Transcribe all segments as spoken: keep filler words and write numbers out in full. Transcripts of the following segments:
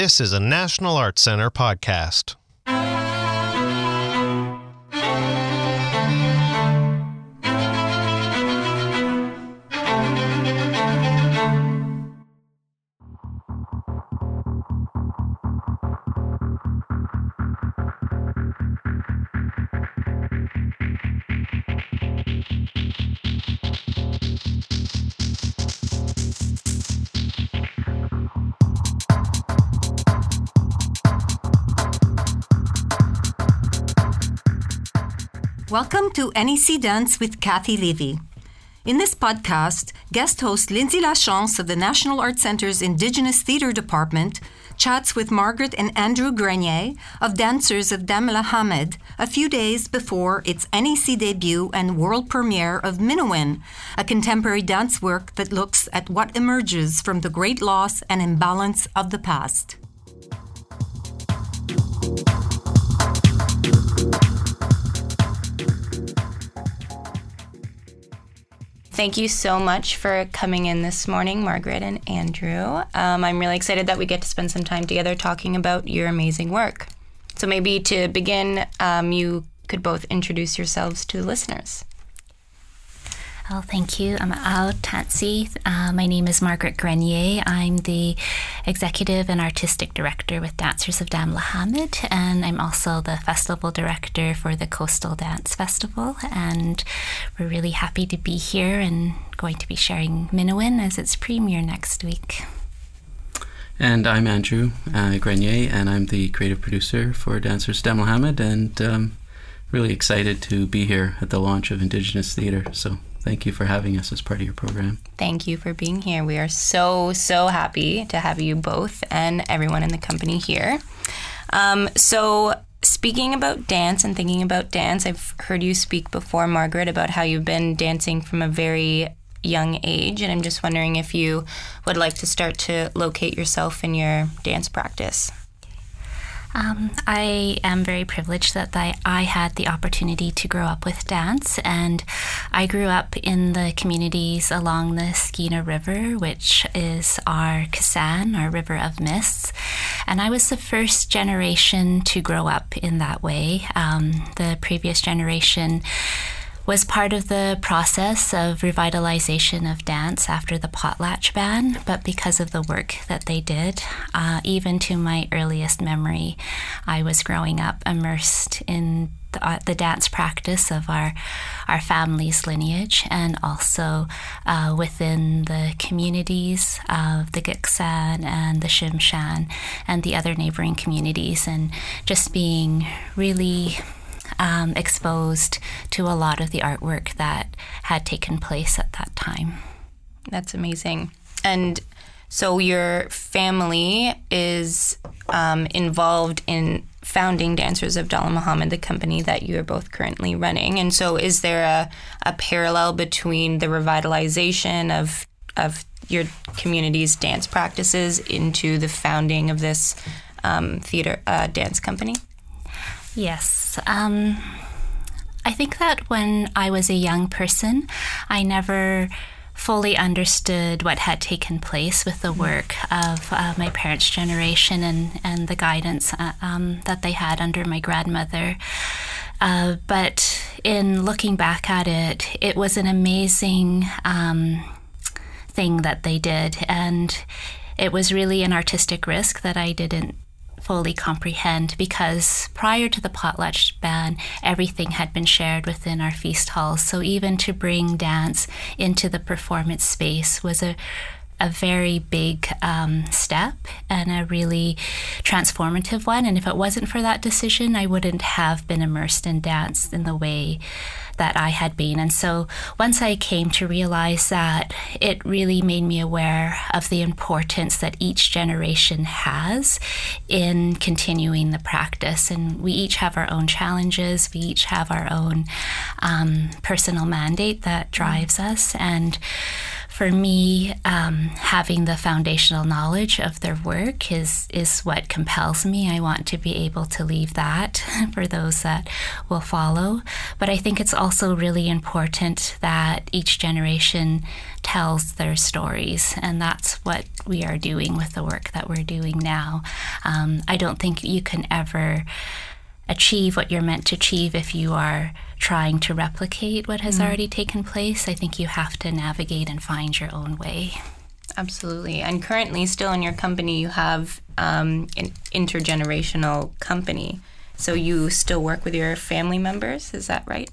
This is a National Arts Centre podcast. Welcome to N E C Dance with Kathy Levy. In this podcast, guest host Lindsay Lachance of the National Arts Centre's Indigenous Theatre Department chats with Margaret and Andrew Grenier of Dancers of Damelahamid a few days before its N E C debut and world premiere of Mînowin, a contemporary dance work that looks at what emerges from the great loss and imbalance of the past. Thank you so much for coming in this morning, Margaret and Andrew. Um, I'm really excited that we get to spend some time together talking about your amazing work. So maybe to begin, um, you could both introduce yourselves to the listeners. Oh, thank you. I'm Al Tansi. Uh, my name is Margaret Grenier. I'm the Executive and Artistic Director with Dancers of Damelahamid, and I'm also the Festival Director for the Coastal Dance Festival. And we're really happy to be here and going to be sharing Mînowin as its premiere next week. And I'm Andrew uh, Grenier, and I'm the Creative Producer for Dancers of Damelahamid, and um, really excited to be here at the launch of Indigenous Theatre. So thank you for having us as part of your program. Thank you for being here. We are so, so happy to have you both and everyone in the company here. Um, so speaking about dance and thinking about dance, I've heard you speak before, Margaret, about how you've been dancing from a very young age. And I'm just wondering if you would like to start to locate yourself in your dance practice. Um, I am very privileged that I, I had the opportunity to grow up with dance, and I grew up in the communities along the Skeena River, which is our Ksan, our river of mists, and I was the first generation to grow up in that way. Um, the previous generation was part of the process of revitalization of dance after the potlatch ban, but because of the work that they did, uh, even to my earliest memory, I was growing up immersed in the, uh, the dance practice of our, our family's lineage, and also uh, within the communities of the Gitxsan and the Tsimshian and the other neighboring communities, and just being really Um, exposed to a lot of the artwork that had taken place at that time. That's amazing. And so your family is um, involved in founding Dancers of Damelahamid, the company that you are both currently running. And so is there a, a parallel between the revitalization of of your community's dance practices into the founding of this um, theater uh, dance company? Yes. Um, I think that when I was a young person, I never fully understood what had taken place with the work of uh, my parents' generation and, and the guidance uh, um, that they had under my grandmother. Uh, but in looking back at it, it was an amazing um, thing that they did. And it was really an artistic risk that I didn't fully comprehend, because prior to the potlatch ban, everything had been shared within our feast halls. So even to bring dance into the performance space was a a very big um, step, and a really transformative one. And if it wasn't for that decision, I wouldn't have been immersed in dance in the way that I had been. And so once I came to realize that, it really made me aware of the importance that each generation has in continuing the practice. And we each have our own challenges, we each have our own um, personal mandate that drives us. And for me, um, having the foundational knowledge of their work is is what compels me. I want to be able to leave that for those that will follow. But I think it's also really important that each generation tells their stories, and that's what we are doing with the work that we're doing now. Um, I don't think you can ever achieve what you're meant to achieve if you are trying to replicate what has mm. already taken place. I think you have to navigate and find your own way. Absolutely. And currently still in your company, you have um, an intergenerational company. So you still work with your family members, is that right?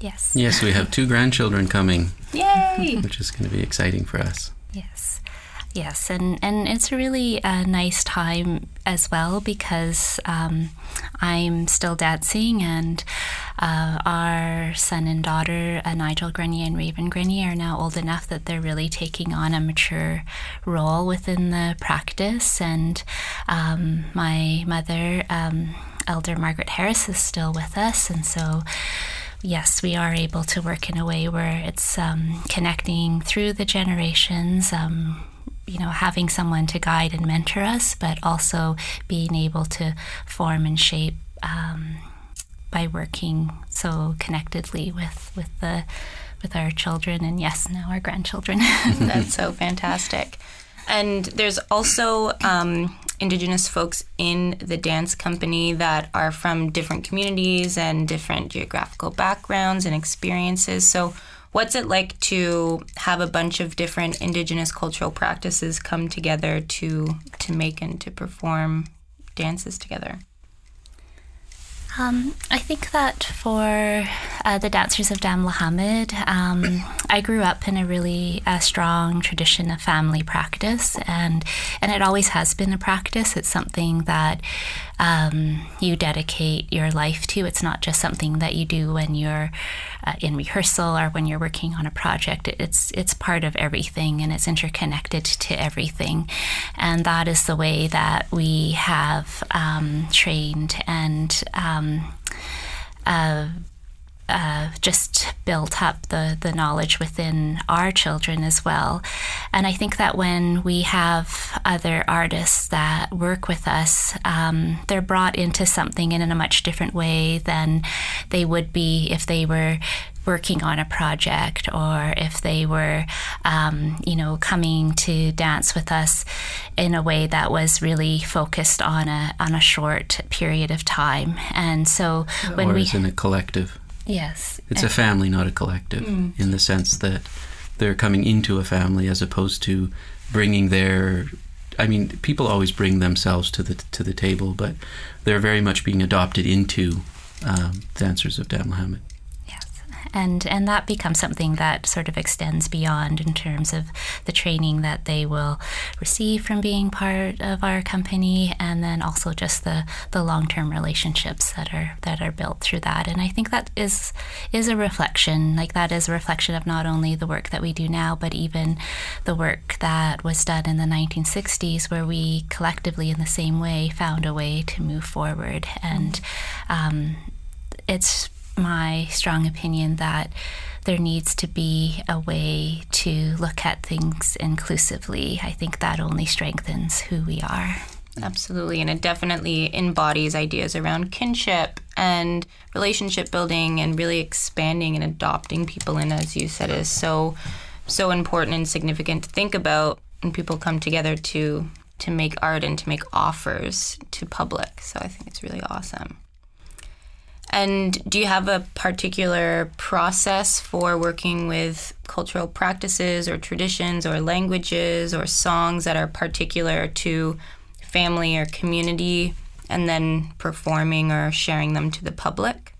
Yes. Yes, we have two grandchildren coming. Yay! Which is going to be exciting for us. Yes. Yes, and, and it's really a nice time as well because um, I'm still dancing, and uh, our son and daughter, uh, Nigel Grinney and Raven Grinney, are now old enough that they're really taking on a mature role within the practice. And um, my mother, um, Elder Margaret Harris, is still with us, and so yes, we are able to work in a way where it's um, connecting through the generations, um, you know, having someone to guide and mentor us, but also being able to form and shape um, by working so connectedly with with the with our children, and yes, now our grandchildren. That's so fantastic. And there's also um, Indigenous folks in the dance company that are from different communities and different geographical backgrounds and experiences. So what's it like to have a bunch of different Indigenous cultural practices come together to, to make and to perform dances together? Um, I think that for uh, the Dancers of Damelahamid, um, I grew up in a really uh, strong tradition of family practice, and and it always has been a practice. It's something that um, you dedicate your life to. It's not just something that you do when you're uh, in rehearsal or when you're working on a project. It's it's part of everything, and it's interconnected to everything, and that is the way that we have um, trained and um, Uh, uh, just built up the, the knowledge within our children as well. And I think that when we have other artists that work with us, um, they're brought into something in a much different way than they would be if they were working on a project, or if they were, um, you know, coming to dance with us in a way that was really focused on a on a short period of time. And so when or we... Or it's in a collective. Yes. It's a family, not a collective, mm. in the sense that they're coming into a family as opposed to bringing their... I mean, people always bring themselves to the to the table, but they're very much being adopted into um, Dancers of Damelahamid. And and that becomes something that sort of extends beyond in terms of the training that they will receive from being part of our company, and then also just the, the long-term relationships that are that are built through that. And I think that is is a reflection, like that is a reflection of not only the work that we do now, but even the work that was done in the nineteen sixties, where we collectively in the same way found a way to move forward. And um, it's my strong opinion that there needs to be a way to look at things inclusively. I think that only strengthens who we are. Absolutely, and it definitely embodies ideas around kinship and relationship building, and really expanding and adopting people in, as you said, is so, so important and significant to think about when people come together to, to make art and to make offers to public. So I think it's really awesome. And do you have a particular process for working with cultural practices or traditions or languages or songs that are particular to family or community, and then performing or sharing them to the public?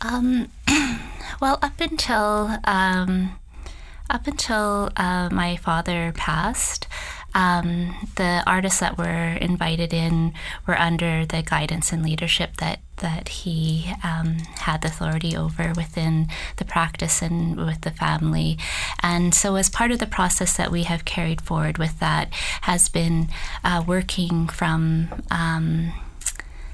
Um, well, up until um, up until uh, my father passed, um, the artists that were invited in were under the guidance and leadership that that he um, had authority over within the practice and with the family. And so as part of the process that we have carried forward with that has been uh, working from um,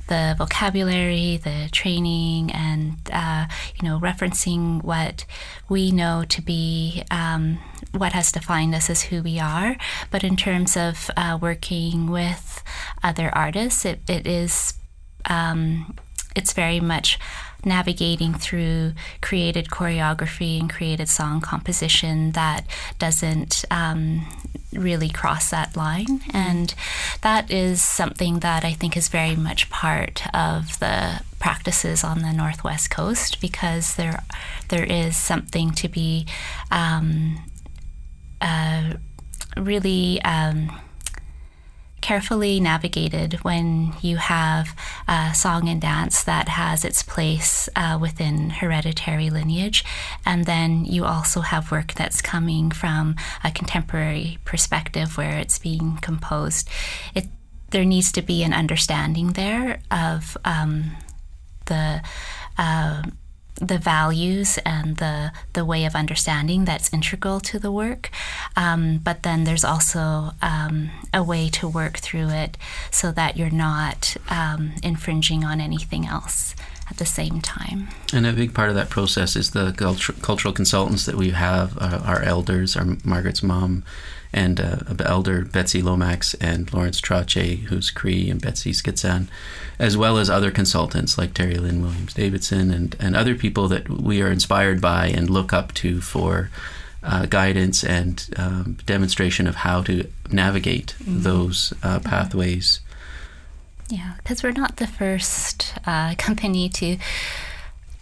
the vocabulary, the training, and, uh, you know, referencing what we know to be um, what has defined us as who we are. But in terms of uh, working with other artists, it, it is... Um, It's very much navigating through created choreography and created song composition that doesn't um, really cross that line. And that is something that I think is very much part of the practices on the Northwest Coast, because there there is something to be um, uh, really um, carefully navigated when you have uh, song and dance that has its place uh, within hereditary lineage, and then you also have work that's coming from a contemporary perspective where it's being composed. It, there needs to be an understanding there of um, the uh, the values and the the way of understanding that's integral to the work. Um, but then there's also um, a way to work through it so that you're not um, infringing on anything else at the same time. And a big part of that process is the cultu- cultural consultants that we have, uh, our elders, our Margaret's mom, and uh, elder Betsy Lomax and Lawrence Trace, who's Cree, and Betsy Skitsan, as well as other consultants like Terry Lynn Williams-Davidson and, and other people that we are inspired by and look up to for uh, guidance and um, demonstration of how to navigate mm-hmm. those uh, pathways. Yeah, because we're not the first uh, company to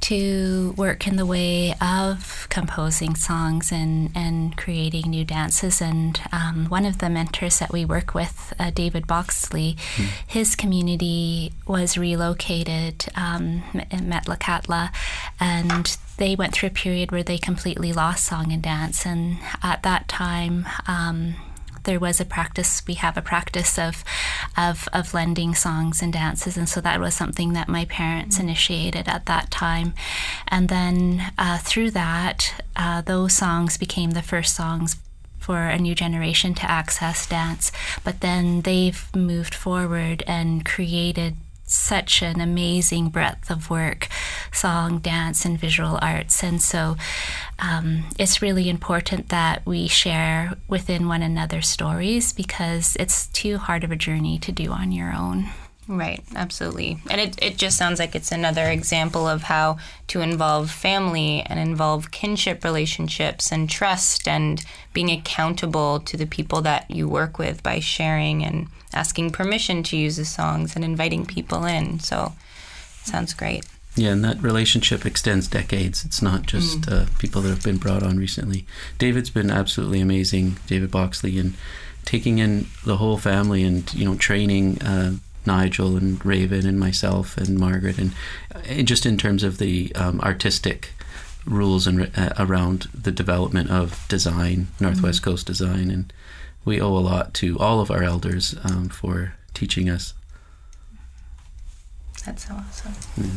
to work in the way of composing songs and, and creating new dances. And um, one of the mentors that we work with, uh, David Boxley, mm. his community was relocated um, in Metlakatla, and they went through a period where they completely lost song and dance. And at that time, um, there was a practice, we have a practice of, of of lending songs and dances, and so that was something that my parents initiated at that time. And then uh, through that, uh, those songs became the first songs for a new generation to access dance. But then they've moved forward and created such an amazing breadth of work, song, dance, and visual arts. And so um, it's really important that we share within one another's stories, because it's too hard of a journey to do on your own. Right, absolutely. And it, it just sounds like it's another example of how to involve family and involve kinship relationships and trust and being accountable to the people that you work with by sharing and asking permission to use the songs and inviting people in. So it sounds great. Yeah, and that relationship extends decades. It's not just mm. uh, people that have been brought on recently. David's been absolutely amazing, David Boxley, and taking in the whole family and, you know, training uh, Nigel and Raven and myself and Margaret, and uh, just in terms of the um, artistic rules and uh, around the development of design, Northwest mm. Coast design. And we owe a lot to all of our elders um, for teaching us. That's so awesome. Yeah.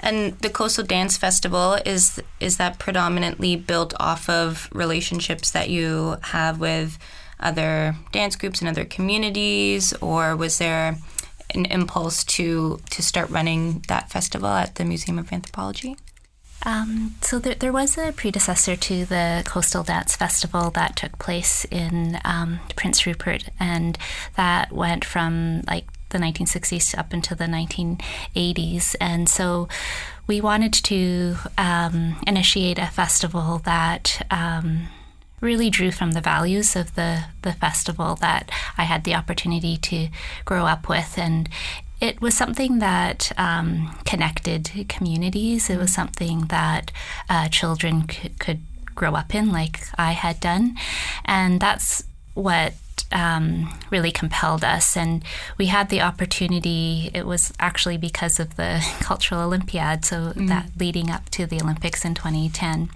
And the Coastal Dance Festival, is is that predominantly built off of relationships that you have with other dance groups and other communities, or was there an impulse to, to start running that festival at the Museum of Anthropology? Um, so there, there was a predecessor to the Coastal Dance Festival that took place in um, Prince Rupert, and that went from like the nineteen sixties up into the nineteen eighties. And so we wanted to um, initiate a festival that um, really drew from the values of the, the festival that I had the opportunity to grow up with. And it was something that um, connected communities. It was something that uh, children c- could grow up in, like I had done. And that's what um, really compelled us. And we had the opportunity, it was actually because of the Cultural Olympiad, so mm-hmm. that leading up to the Olympics in twenty ten,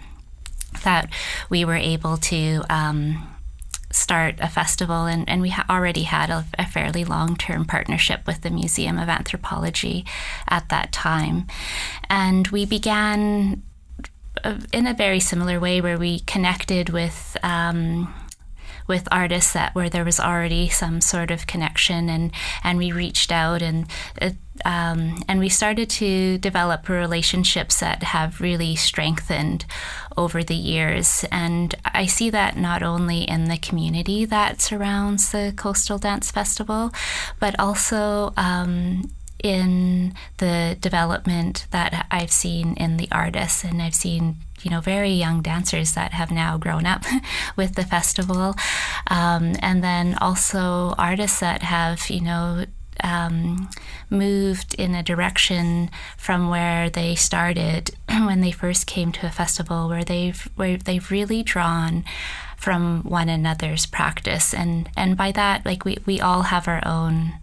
that we were able to Um, start a festival, and, and we ha- already had a, a fairly long-term partnership with the Museum of Anthropology at that time. And we began in a very similar way, where we connected with um, with artists that where there was already some sort of connection, and, and we reached out and uh, um, and we started to develop relationships that have really strengthened over the years. And I see that not only in the community that surrounds the Coastal Dance Festival, but also um, in the development that I've seen in the artists, and I've seen, you know, very young dancers that have now grown up with the festival, um, and then also artists that have, you know, um, moved in a direction from where they started when they first came to a festival, where they've where they've really drawn from one another's practice, and and by that, like, we we all have our own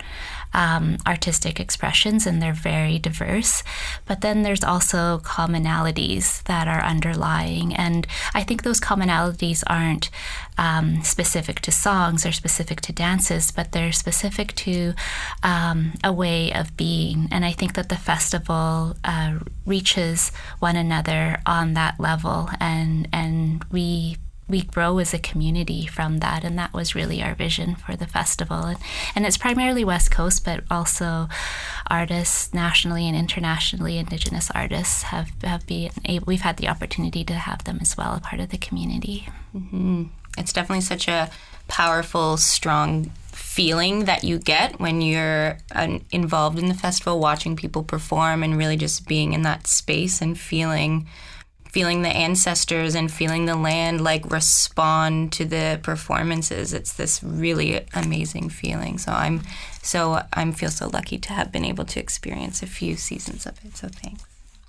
Um, artistic expressions, and they're very diverse. But then there's also commonalities that are underlying, and I think those commonalities aren't um, specific to songs or specific to dances, but they're specific to um, a way of being. And I think that the festival uh, reaches one another on that level, and and we we grow as a community from that, and that was really our vision for the festival. And, and it's primarily West Coast, but also artists nationally and internationally, Indigenous artists, have, have been able, we've had the opportunity to have them as well, a part of the community. Mm-hmm. It's definitely such a powerful, strong feeling that you get when you're uh, involved in the festival, watching people perform and really just being in that space and feeling feeling the ancestors and feeling the land, like, respond to the performances. It's this really amazing feeling. So I'm so I'm feel so lucky to have been able to experience a few seasons of it. So thanks.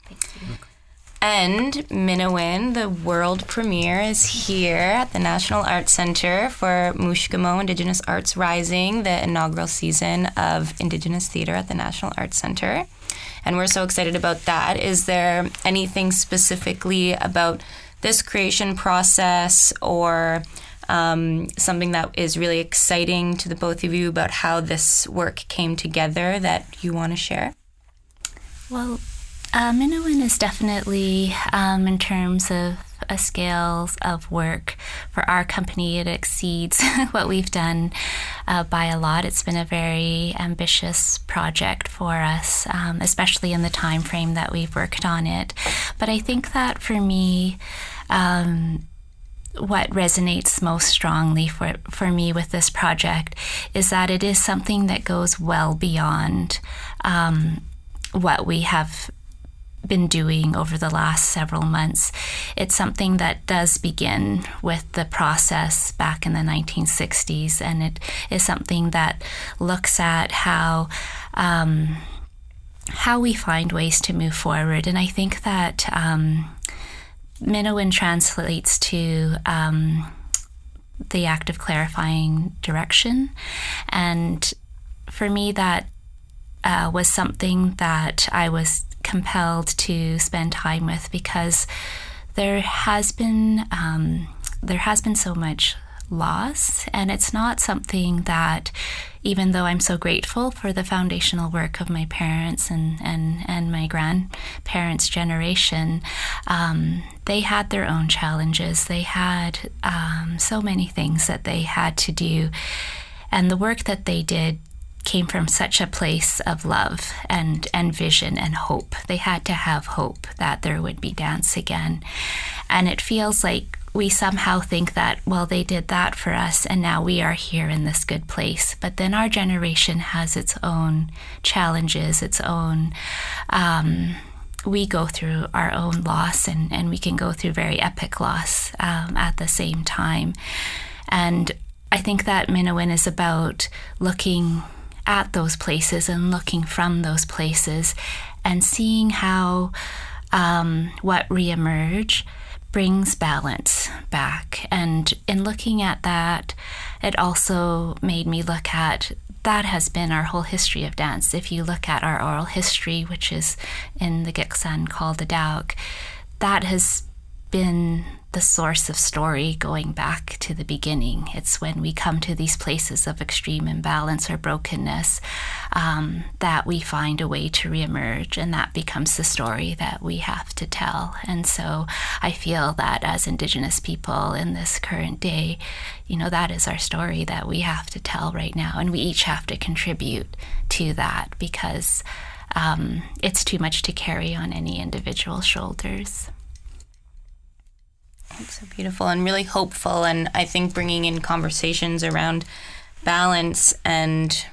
Thank you. And Mînowin, the world premiere, is here at the National Arts Centre for Mooshkimo Indigenous Arts Rising, the inaugural season of Indigenous Theatre at the National Arts Centre. And we're so excited about that. Is there anything specifically about this creation process, or um, something that is really exciting to the both of you about how this work came together, that you want to share? Well, uh, Mînowin is definitely, um, in terms of a scale of work for our company, it exceeds what we've done uh, by a lot. It's been a very ambitious project for us, um, especially in the time frame that we've worked on it. But I think that for me, um, what resonates most strongly for, for me with this project is that it is something that goes well beyond um, what we have been doing over the last several months. It's something that does begin with the process back in the nineteen sixties, and it is something that looks at how um, how we find ways to move forward. And I think that um, Mînowin translates to um, the act of clarifying direction, and for me that uh, was something that I was compelled to spend time with, because there has been um, there has been so much loss, and it's not something that, even though I'm so grateful for the foundational work of my parents and and, and my grandparents' generation, um, they had their own challenges. They had um, so many things that they had to do, and the work that they did came from such a place of love and, and vision and hope. They had to have hope that there would be dance again. And it feels like we somehow think that, well, they did that for us, and now we are here in this good place. But then our generation has its own challenges, its own, um, we go through our own loss, and, and we can go through very epic loss um, at the same time. And I think that Mînowin is about looking at those places and looking from those places and seeing how um, what reemerge brings balance back. And in looking at that, it also made me look at that has been our whole history of dance. If you look at our oral history, which is in the Gitxsan called the Daug, that has been the source of story going back to the beginning. It's when we come to these places of extreme imbalance or brokenness um, that we find a way to reemerge, and that becomes the story that we have to tell. And so I feel that as Indigenous people in this current day, you know, that is our story that we have to tell right now, and we each have to contribute to that, because um, it's too much to carry on any individual shoulders. It's so beautiful and really hopeful, and I think bringing in conversations around balance and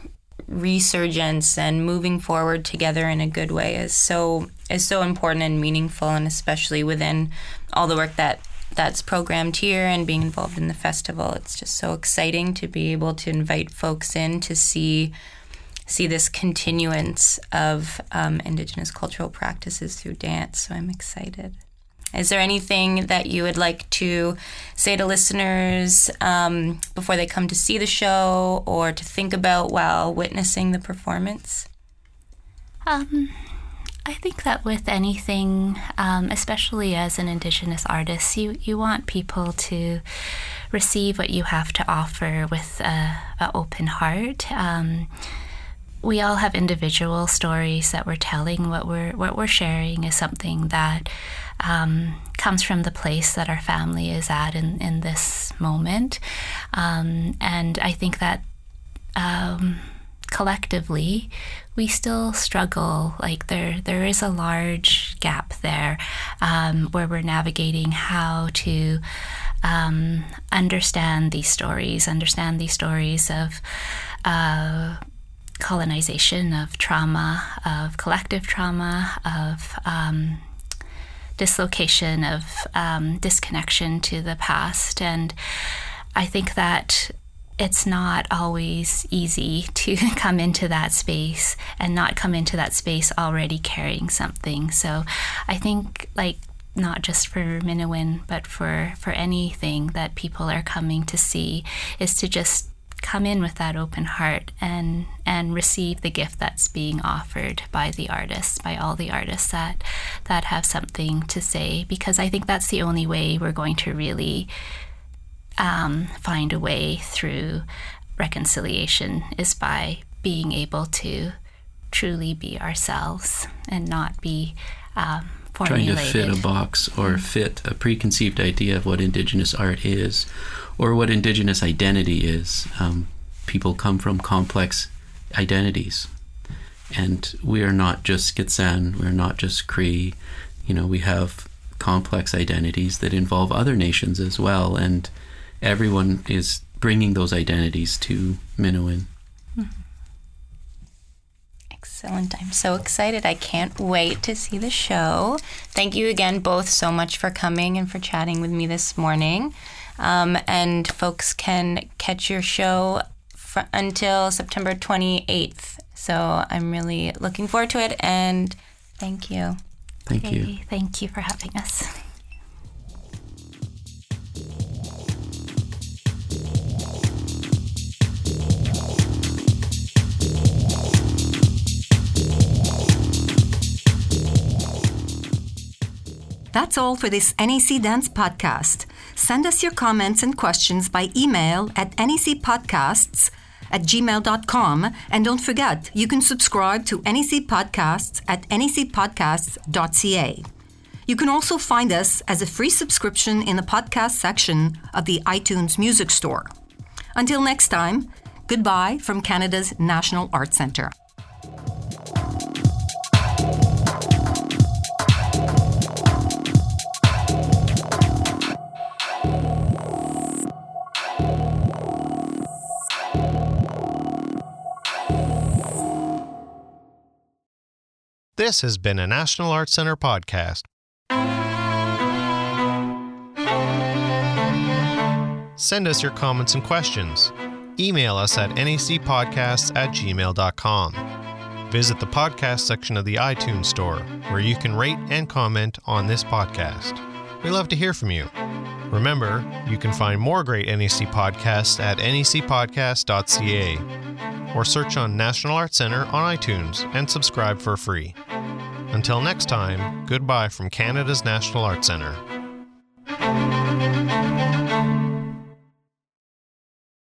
resurgence and moving forward together in a good way is so is so important and meaningful, and especially within all the work that that's programmed here and being involved in the festival. It's just so exciting to be able to invite folks in to see see this continuance of um, Indigenous cultural practices through dance. So I'm excited. Is there anything that you would like to say to listeners um, before they come to see the show or to think about while witnessing the performance? Um, I think that with anything, um, especially as an Indigenous artist, you, you want people to receive what you have to offer with an open heart. Um, we all have individual stories that we're telling. What we're, what we're sharing is something that Um, comes from the place that our family is at in, in this moment. Um, and I think that um, collectively, we still struggle. Like there there is a large gap there um, where we're navigating how to um, understand these stories, understand these stories of uh, colonization, of trauma, of collective trauma, of um, dislocation, of um, disconnection to the past. And I think that it's not always easy to come into that space and not come into that space already carrying something. So I think, like, not just for Mînowin, but for, for anything that people are coming to see, is to just come in with that open heart and and receive the gift that's being offered by the artists, by all the artists that that have something to say, because I think that's the only way we're going to really um, find a way through reconciliation, is by being able to truly be ourselves and not be um, formulated. Trying to fit a box or fit a preconceived idea of what Indigenous art is or what Indigenous identity is. Um, people come from complex identities, and we are not just Gitxsan, we're not just Cree. You know, we have complex identities that involve other nations as well, and everyone is bringing those identities to Mînowin. Mm-hmm. Excellent. I'm so excited. I can't wait to see the show. Thank you again both so much for coming and for chatting with me this morning. Um, and folks can catch your show fr- until September twenty-eighth. So I'm really looking forward to it, and thank you. Thank okay. you. Thank you for having us. That's all for this N A C Dance podcast. Send us your comments and questions by email at n a c podcasts at gmail dot com. And don't forget, you can subscribe to N A C Podcasts at n a c podcasts dot c a. You can also find us as a free subscription in the podcast section of the iTunes Music Store. Until next time, goodbye from Canada's National Arts Centre. This has been a National Arts Centre podcast. Send us your comments and questions. Email us at n a c podcasts at gmail dot com. Visit the podcast section of the iTunes Store, where you can rate and comment on this podcast. We love to hear from you. Remember, you can find more great N A C podcasts at n a c podcasts dot c a. or search on National Arts Centre on iTunes and subscribe for free. Until next time, goodbye from Canada's National Arts Centre.